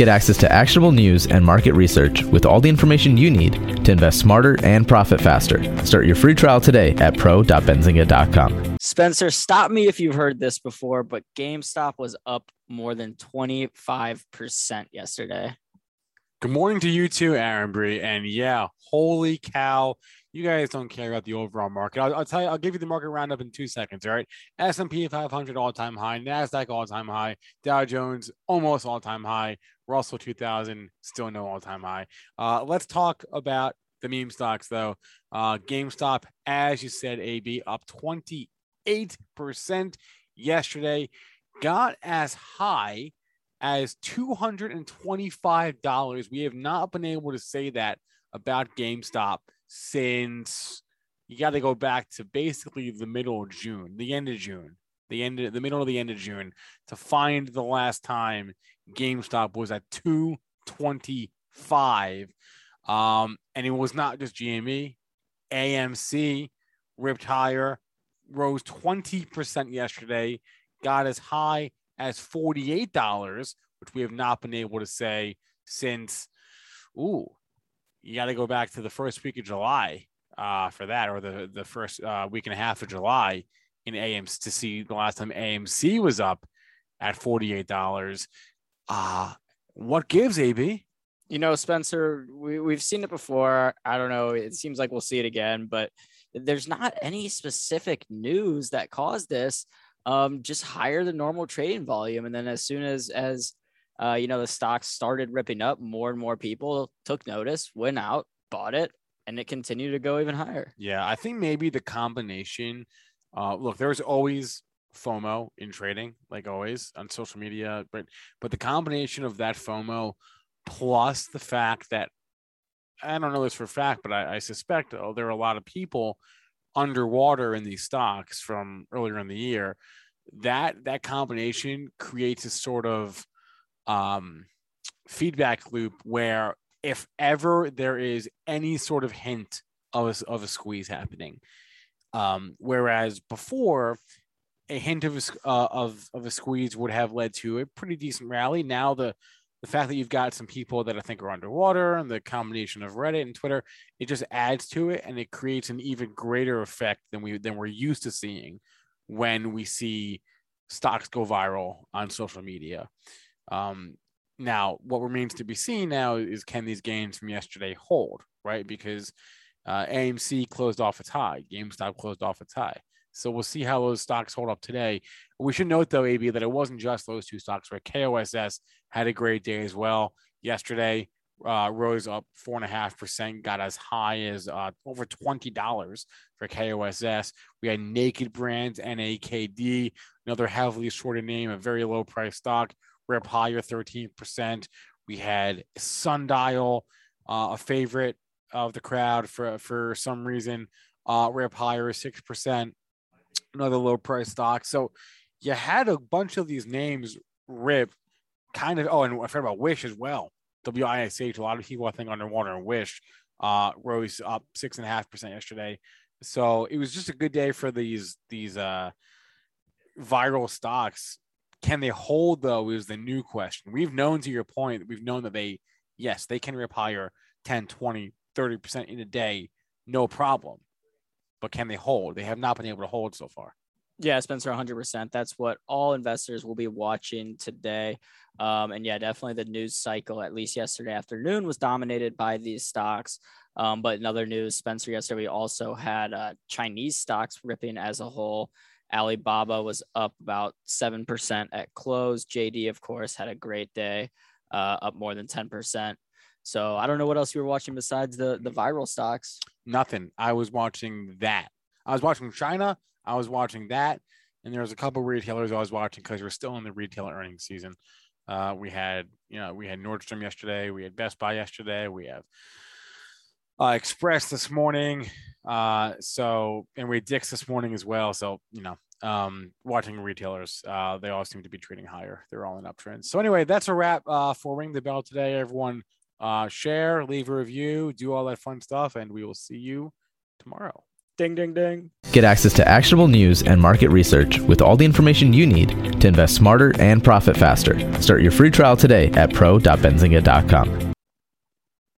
Get access to actionable news and market research with all the information you need to invest smarter and profit faster. Start your free trial today at Pro.Benzinga.com. Spencer, stop me if you've heard this before, but GameStop was up more than 25% yesterday. Good morning to you too, Aaron Bree. And yeah, holy cow. You guys don't care about the overall market. I'll tell you, I'll give you the market roundup in 2 seconds. All right. S&P 500 all-time high, Nasdaq all-time high, Dow Jones almost all-time high, Russell 2000 still no all-time high. Let's talk about the meme stocks though. GameStop, as you said, AB, up 28% yesterday, got as high as $225. We have not been able to say that about GameStop since you got to go back to basically the middle of June, the middle of the end of June to find the last time GameStop was at $225. And it was not just GME. AMC ripped higher, rose 20% yesterday, got as high as $48, which we have not been able to say since, you got to go back to the first week of July for that, or the first week and a half of July in AMC to see the last time AMC was up at $48. What gives, AB? You know, Spencer, we've seen it before. I don't know. It seems like we'll see it again, but there's not any specific news that caused this. Just higher than normal trading volume. And then as soon as you know, the stock started ripping up, more and more people took notice, went out, bought it, and it continued to go even higher. Yeah, I think maybe the combination, look, there's always FOMO in trading, like always on social media, but the combination of that FOMO plus the fact that, I don't know this for a fact, but I suspect there are a lot of people underwater in these stocks from earlier in the year, that combination creates a sort of feedback loop where if ever there is any sort of hint of a squeeze happening, whereas before a hint of a squeeze would have led to a pretty decent rally. Now the fact that you've got some people that I think are underwater and the combination of Reddit and Twitter, it just adds to it and it creates an even greater effect than we're used to seeing when we see stocks go viral on social media. Now, what remains to be seen now is, can these gains from yesterday hold, right? Because AMC closed off its high, GameStop closed off its high. So we'll see how those stocks hold up today. We should note, though, AB, that it wasn't just those two stocks, right? KOSS had a great day as well. Yesterday, rose up 4.5%, got as high as over $20 for KOSS. We had Naked Brands, NAKD, another heavily shorted name, a very low price stock, rip higher 13%. We had Sundial, a favorite of the crowd for some reason, rip higher 6%. Another low price stock. So you had a bunch of these names rip kind of. Oh, and I forgot about Wish as well. WISH, a lot of people, I think, underwater and Wish rose up 6.5% yesterday. So it was just a good day for these viral stocks. Can they hold, though, is the new question. We've known, to your point, that they can rip higher 10, 20, 30% in a day. No problem. But can they hold? They have not been able to hold so far. Yeah, Spencer, 100%. That's what all investors will be watching today. And yeah, definitely the news cycle, at least yesterday afternoon, was dominated by these stocks. But in other news, Spencer, yesterday we also had Chinese stocks ripping as a whole. Alibaba was up about 7% at close. JD, of course, had a great day, up more than 10%. So I don't know what else you were watching besides the viral stocks. Nothing. I was watching that. I was watching China. I was watching that. And there was a couple of retailers I was watching because we're still in the retail earnings season. We had Nordstrom yesterday. We had Best Buy yesterday. We have Express this morning. And we had Dix this morning as well. So, you know, watching retailers, they all seem to be trading higher. They're all in uptrends. So anyway, that's a wrap for Ring the Bell today, everyone. Share, leave a review, do all that fun stuff, and we will see you tomorrow. Ding, ding, ding. Get access to actionable news and market research with all the information you need to invest smarter and profit faster. Start your free trial today at Pro.Benzinga.com.